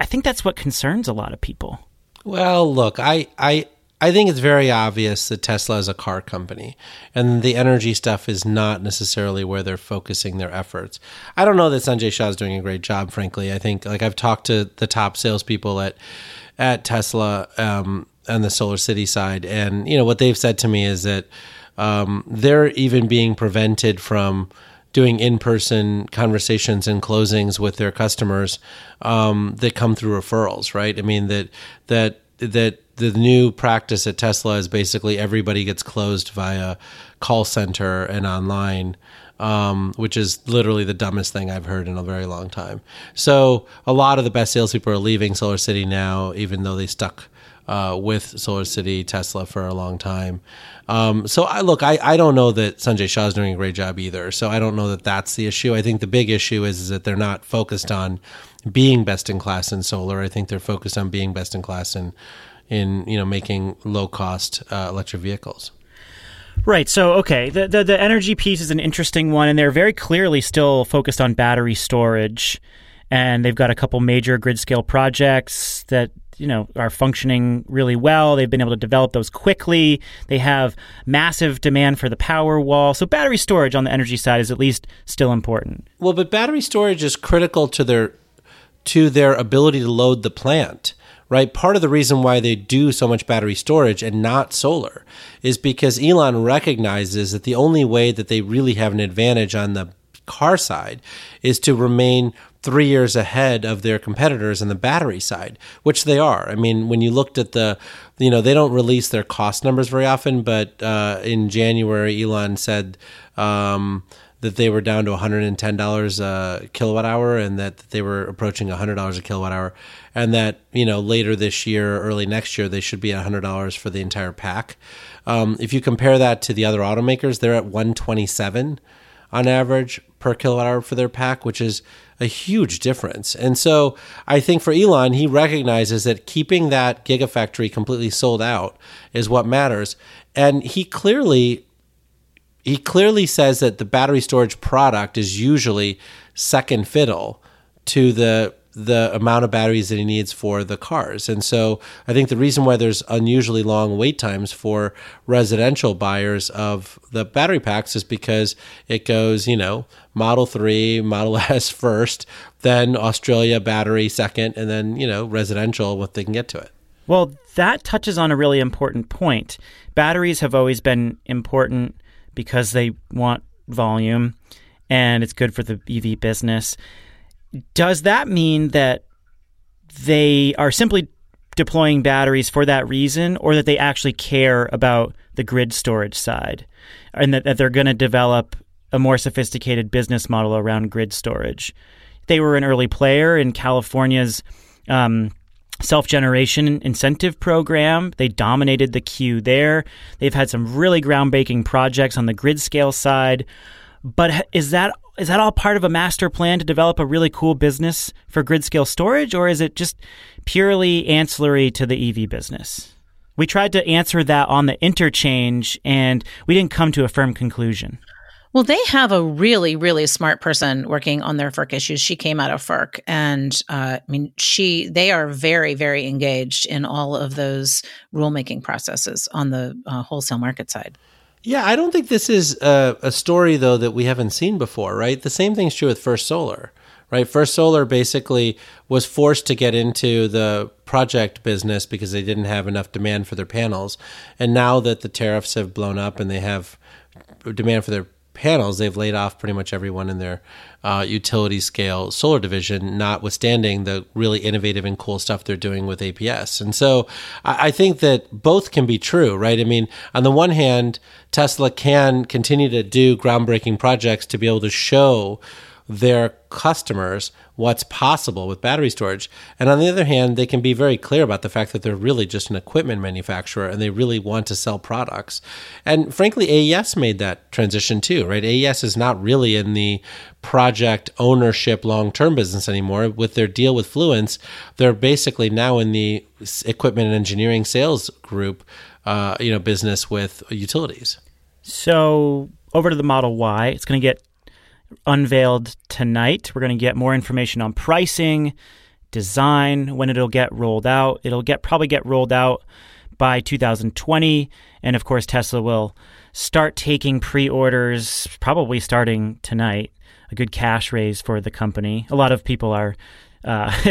I think that's what concerns a lot of people. Well, look, I think it's very obvious that Tesla is a car company, and the energy stuff is not necessarily where they're focusing their efforts. I don't know that Sanjay Shah is doing a great job, frankly. I think, like, I've talked to the top salespeople at Tesla on the SolarCity side, and you know what they've said to me is that they're even being prevented from doing in-person conversations and closings with their customers that come through referrals, right? I mean, that the new practice at Tesla is basically everybody gets closed via call center and online, which is literally the dumbest thing I've heard in a very long time. So a lot of the best salespeople are leaving SolarCity now, even though they stuck with SolarCity, Tesla for a long time. So I don't know that Sanjay Shah is doing a great job either. So I don't know that that's the issue. I think the big issue is that they're not focused on being best in class in solar. I think they're focused on being best in class in making low cost electric vehicles. Right. So, okay, the energy piece is an interesting one, and they're very clearly still focused on battery storage, and they've got a couple major grid scale projects that, you know, are functioning really well. They've been able to develop those quickly. They have massive demand for the power wall. So battery storage on the energy side is at least still important. Well, but battery storage is critical to their ability to load the plant, right? Part of the reason why they do so much battery storage and not solar is because Elon recognizes that the only way that they really have an advantage on the car side is to remain 3 years ahead of their competitors on the battery side, which they are. I mean, when you looked at they don't release their cost numbers very often, but in January, Elon said that they were down to $110 a kilowatt hour, and that they were approaching $100 a kilowatt hour, and that, you know, later this year, early next year, they should be at $100 for the entire pack. If you compare that to the other automakers, they're at $127 on average per kilowatt hour for their pack, which is a huge difference. And so I think for Elon, he recognizes that keeping that gigafactory completely sold out is what matters. And he clearly says that the battery storage product is usually second fiddle to the amount of batteries that he needs for the cars. And so I think the reason why there's unusually long wait times for residential buyers of the battery packs is because it goes, you know, Model 3, Model S first, then Australia battery second, and then, you know, residential if they can get to it. Well, that touches on a really important point. Batteries have always been important because they want volume, and it's good for the EV business. Does that mean that they are simply deploying batteries for that reason, or that they actually care about the grid storage side, and that they're going to develop a more sophisticated business model around grid storage? They were an early player in California's self-generation incentive program. They dominated the queue there. They've had some really groundbreaking projects on the grid scale side. But is that all part of a master plan to develop a really cool business for grid scale storage, or is it just purely ancillary to the EV business? We tried to answer that on the interchange, and we didn't come to a firm conclusion. Well, they have a really, really smart person working on their FERC issues. She came out of FERC, and they are very, very engaged in all of those rulemaking processes on the wholesale market side. Yeah, I don't think this is a story, though, that we haven't seen before, right? The same thing's true with First Solar, right? First Solar basically was forced to get into the project business because they didn't have enough demand for their panels. And now that the tariffs have blown up and they have demand for their panels, they've laid off pretty much everyone in their utility scale solar division, notwithstanding the really innovative and cool stuff they're doing with APS. And so I think that both can be true, right? I mean, on the one hand, Tesla can continue to do groundbreaking projects to be able to show their customers what's possible with battery storage. And on the other hand, they can be very clear about the fact that they're really just an equipment manufacturer and they really want to sell products. And frankly, AES made that transition too, right? AES is not really in the project ownership long-term business anymore. With their deal with Fluence, they're basically now in the equipment and engineering sales group business with utilities. So over to the Model Y. It's going to get unveiled tonight. We're going to get more information on pricing, design, when it'll get rolled out. It'll probably get rolled out by 2020. And of course, Tesla will start taking pre-orders probably starting tonight. A good cash raise for the company. A lot of people are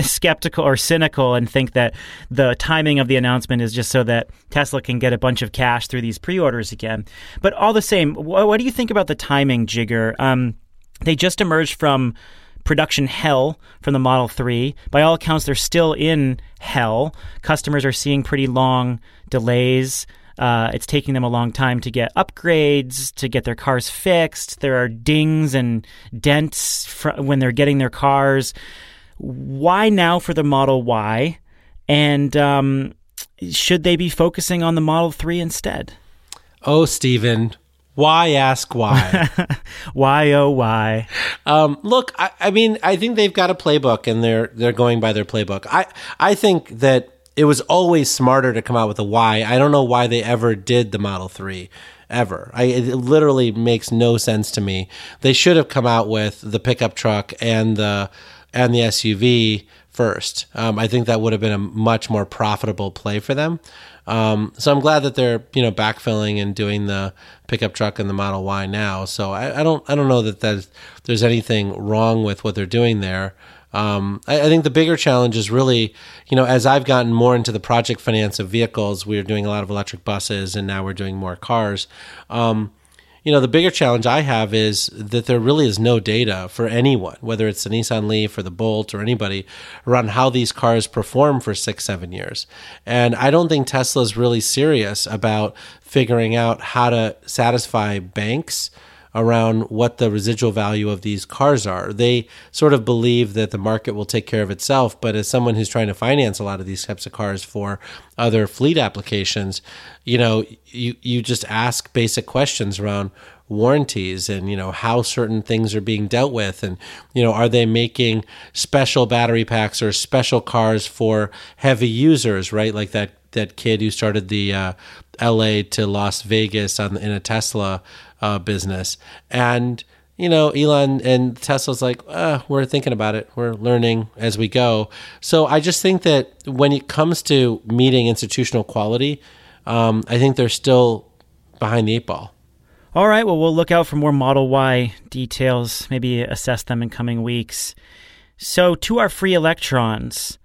skeptical or cynical and think that the timing of the announcement is just so that Tesla can get a bunch of cash through these pre-orders again. But all the same, what do you think about the timing, Jigar? They just emerged from production hell from the Model 3. By all accounts, they're still in hell. Customers are seeing pretty long delays. It's taking them a long time to get upgrades, to get their cars fixed. There are dings and dents when they're getting their cars. Why now for the Model Y? And should they be focusing on the Model 3 instead? Oh, Stephen, why ask why? Why, oh, why? Look, I mean, I think they've got a playbook and they're going by their playbook. I think that it was always smarter to come out with a Y. I don't know why they ever did the Model 3. Ever. It literally makes no sense to me. They should have come out with the pickup truck and the SUV first. I think that would have been a much more profitable play for them. So I'm glad that they're backfilling and doing the pickup truck and the Model Y now. So I don't know that there's anything wrong with what they're doing there. I think the bigger challenge is really, as I've gotten more into the project finance of vehicles, we're doing a lot of electric buses and now we're doing more cars. The bigger challenge I have is that there really is no data for anyone, whether it's the Nissan Leaf or the Bolt or anybody, around how these cars perform for 6-7 years. And I don't think Tesla's really serious about figuring out how to satisfy banks around what the residual value of these cars are. They sort of believe that the market will take care of itself, but as someone who's trying to finance a lot of these types of cars for other fleet applications, you just ask basic questions around warranties and, how certain things are being dealt with and, are they making special battery packs or special cars for heavy users, right? Like that kid who started the LA to Las Vegas in a Tesla business. And, Elon and Tesla's like, we're thinking about it. We're learning as we go. So I just think that when it comes to meeting institutional quality, I think they're still behind the eight ball. All right. Well, we'll look out for more Model Y details, maybe assess them in coming weeks. So to our free electrons,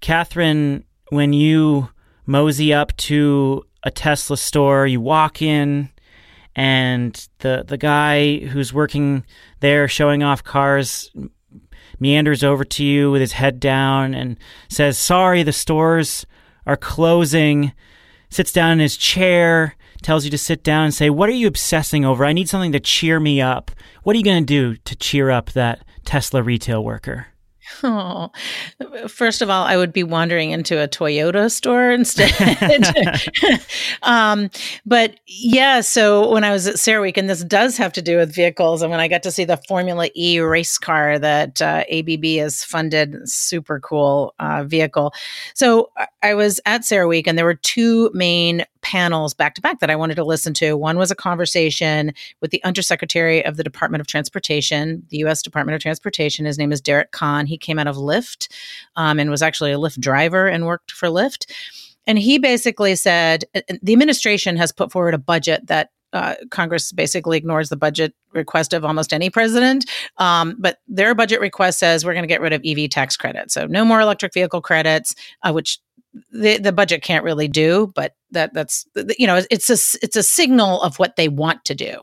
Catherine, when you mosey up to a Tesla store, you walk in, and the guy who's working there showing off cars meanders over to you with his head down and says, "Sorry, the stores are closing," sits down in his chair, tells you to sit down and say, "What are you obsessing over? I need something to cheer me up." What are you going to do to cheer up that Tesla retail worker? Oh, first of all, I would be wandering into a Toyota store instead. So when I was at CERAWeek, and this does have to do with vehicles, and when I got to see the Formula E race car that ABB has funded, super cool vehicle. So I was at CERAWeek, and there were two main panels back to back that I wanted to listen to. One was a conversation with the Undersecretary of the Department of Transportation, the U.S. Department of Transportation. His name is Derek Kahn. He came out of Lyft and was actually a Lyft driver and worked for Lyft. And he basically said, the administration has put forward a budget that Congress basically ignores the budget request of almost any president. But their budget request says we're going to get rid of EV tax credits. So no more electric vehicle credits, which the budget can't really do, but that's, you know, it's a signal of what they want to do.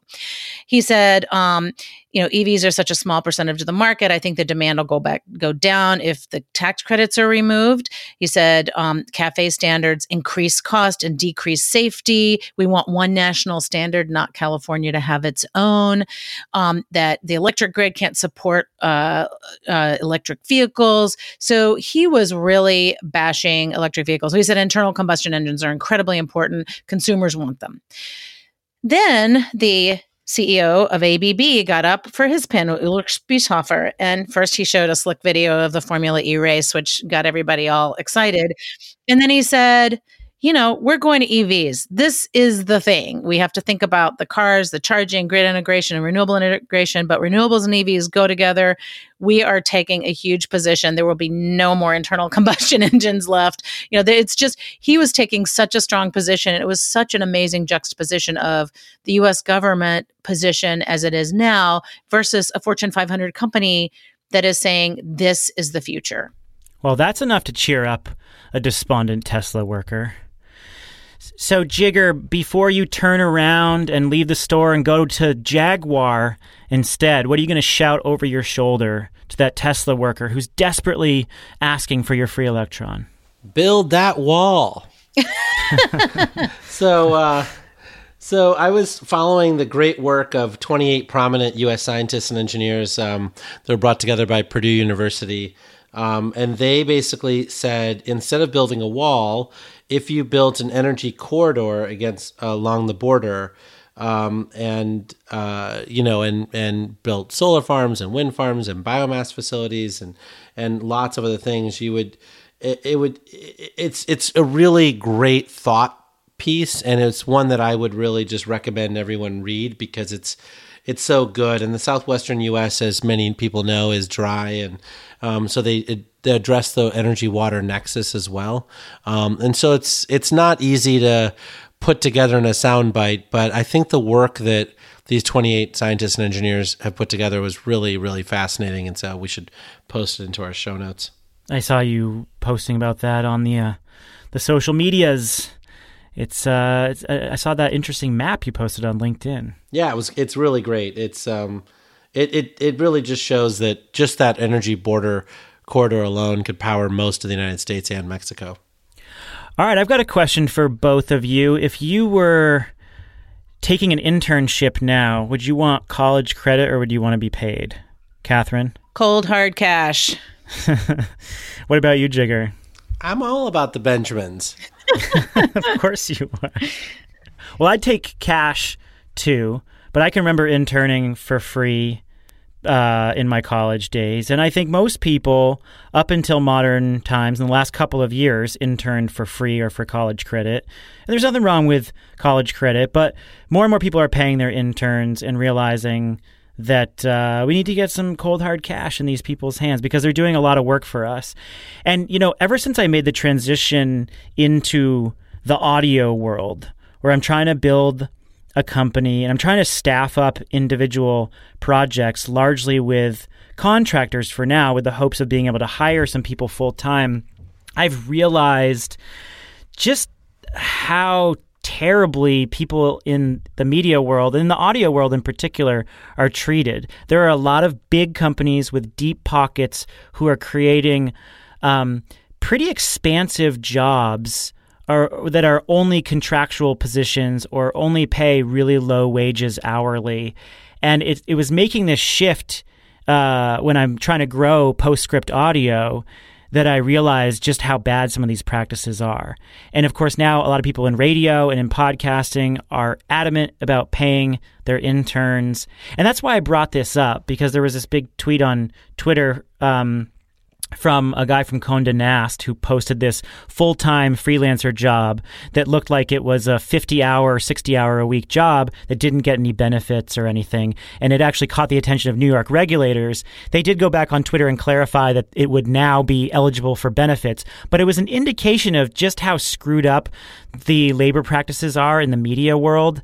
He said, you know, EVs are such a small percentage of the market. I think the demand will go down if the tax credits are removed. He said, CAFE standards increase cost and decrease safety. We want one national standard, not California to have its own. That the electric grid can't support electric vehicles. So he was really bashing electric vehicles. So he said internal combustion engines are incredibly important. Consumers want them. Then the CEO of ABB got up for his panel, Ulrich Spiesshofer, and first he showed a slick video of the Formula E race, which got everybody all excited. And then he said, you know, we're going to EVs. This is the thing. We have to think about the cars, the charging, grid integration, and renewable integration, but renewables and EVs go together. We are taking a huge position. There will be no more internal combustion engines left. You know, it's just, he was taking such a strong position. And it was such an amazing juxtaposition of the U.S. government position as it is now versus a Fortune 500 company that is saying this is the future. Well, that's enough to cheer up a despondent Tesla worker. So, Jigar, before you turn around and leave the store and go to Jaguar instead, what are you going to shout over your shoulder to that Tesla worker who's desperately asking for your free electron? Build that wall. So I was following the great work of 28 prominent U.S. scientists and engineers. They were brought together by Purdue University. And they basically said, instead of building a wall, if you built an energy corridor along the border, and built solar farms and wind farms and biomass facilities and lots of other things, it's a really great thought piece, and it's one that I would really just recommend everyone read because it's so good. And the southwestern U.S., as many people know, is dry, and so they address the energy-water nexus as well. And so it's not easy to put together in a soundbite, but I think the work that these 28 scientists and engineers have put together was really, really fascinating, and so we should post it into our show notes. I saw you posting about that on the social medias. I saw that interesting map you posted on LinkedIn. Yeah, it's really great. It's it really just shows that just that energy border corridor alone could power most of the United States and Mexico. All right, I've got a question for both of you. If you were taking an internship now, would you want college credit or would you want to be paid? Catherine? Cold hard cash. What about you, Jigar? I'm all about the Benjamins. Of course you are. Well, I'd take cash too, but I can remember interning for free in my college days. And I think most people up until modern times in the last couple of years interned for free or for college credit. And there's nothing wrong with college credit, but more and more people are paying their interns and realizing that we need to get some cold, hard cash in these people's hands because they're doing a lot of work for us. And, you know, ever since I made the transition into the audio world where I'm trying to build a company and I'm trying to staff up individual projects largely with contractors for now with the hopes of being able to hire some people full time, I've realized just how terribly people in the media world, in the audio world in particular, are treated. There are a lot of big companies with deep pockets who are creating pretty expansive jobs that are only contractual positions or only pay really low wages hourly. And it was making this shift when I'm trying to grow PostScript Audio that I realized just how bad some of these practices are. And of course, now a lot of people in radio and in podcasting are adamant about paying their interns. And that's why I brought this up, because there was this big tweet on Twitter from a guy from Condé Nast who posted this full-time freelancer job that looked like it was a 50-hour, 60-hour-a-week job that didn't get any benefits or anything, and it actually caught the attention of New York regulators. They did go back on Twitter and clarify that it would now be eligible for benefits, but it was an indication of just how screwed up the labor practices are in the media world,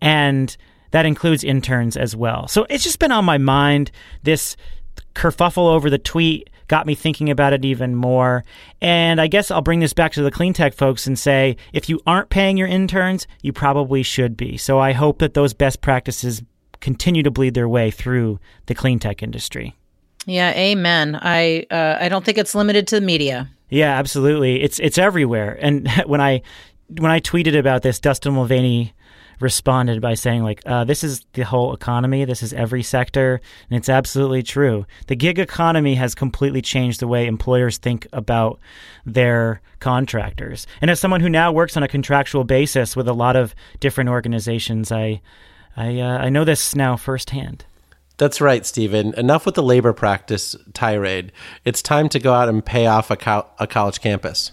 and that includes interns as well. So it's just been on my mind, this kerfuffle over the tweet, got me thinking about it even more. And I guess I'll bring this back to the clean tech folks and say, if you aren't paying your interns, you probably should be. So I hope that those best practices continue to bleed their way through the clean tech industry. Yeah, amen. I don't think it's limited to the media. Yeah, absolutely. It's everywhere. And when I tweeted about this, Dustin Mulvaney responded by saying, like, this is the whole economy. This is every sector. And it's absolutely true. The gig economy has completely changed the way employers think about their contractors. And as someone who now works on a contractual basis with a lot of different organizations, I know this now firsthand. That's right, Stephen. Enough with the labor practice tirade. It's time to go out and pay off a college campus.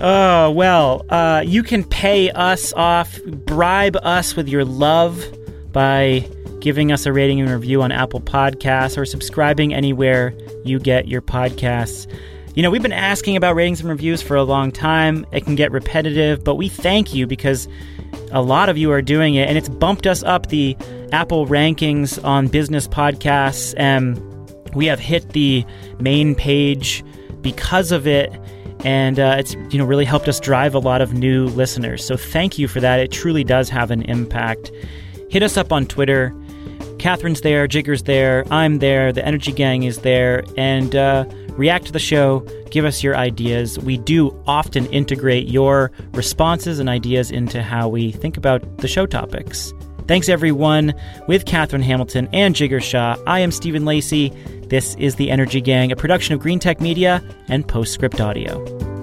Oh, well, you can pay us off, bribe us with your love by giving us a rating and review on Apple Podcasts or subscribing anywhere you get your podcasts. You know, we've been asking about ratings and reviews for a long time. It can get repetitive, but we thank you because a lot of you are doing it, and it's bumped us up the Apple rankings on business podcasts, and we have hit the main page because of it, and it's, you know, really helped us drive a lot of new listeners. So thank you for that. It truly does have an impact. Hit us up on Twitter. Catherine's there, Jigger's there, I'm there, the Energy Gang is there, and react to the show, give us your ideas. We do often integrate your responses and ideas into how we think about the show topics. Thanks, everyone. With Catherine Hamilton and Jigar Shah, I am Stephen Lacey. This is The Energy Gang, a production of Green Tech Media and PostScript Audio.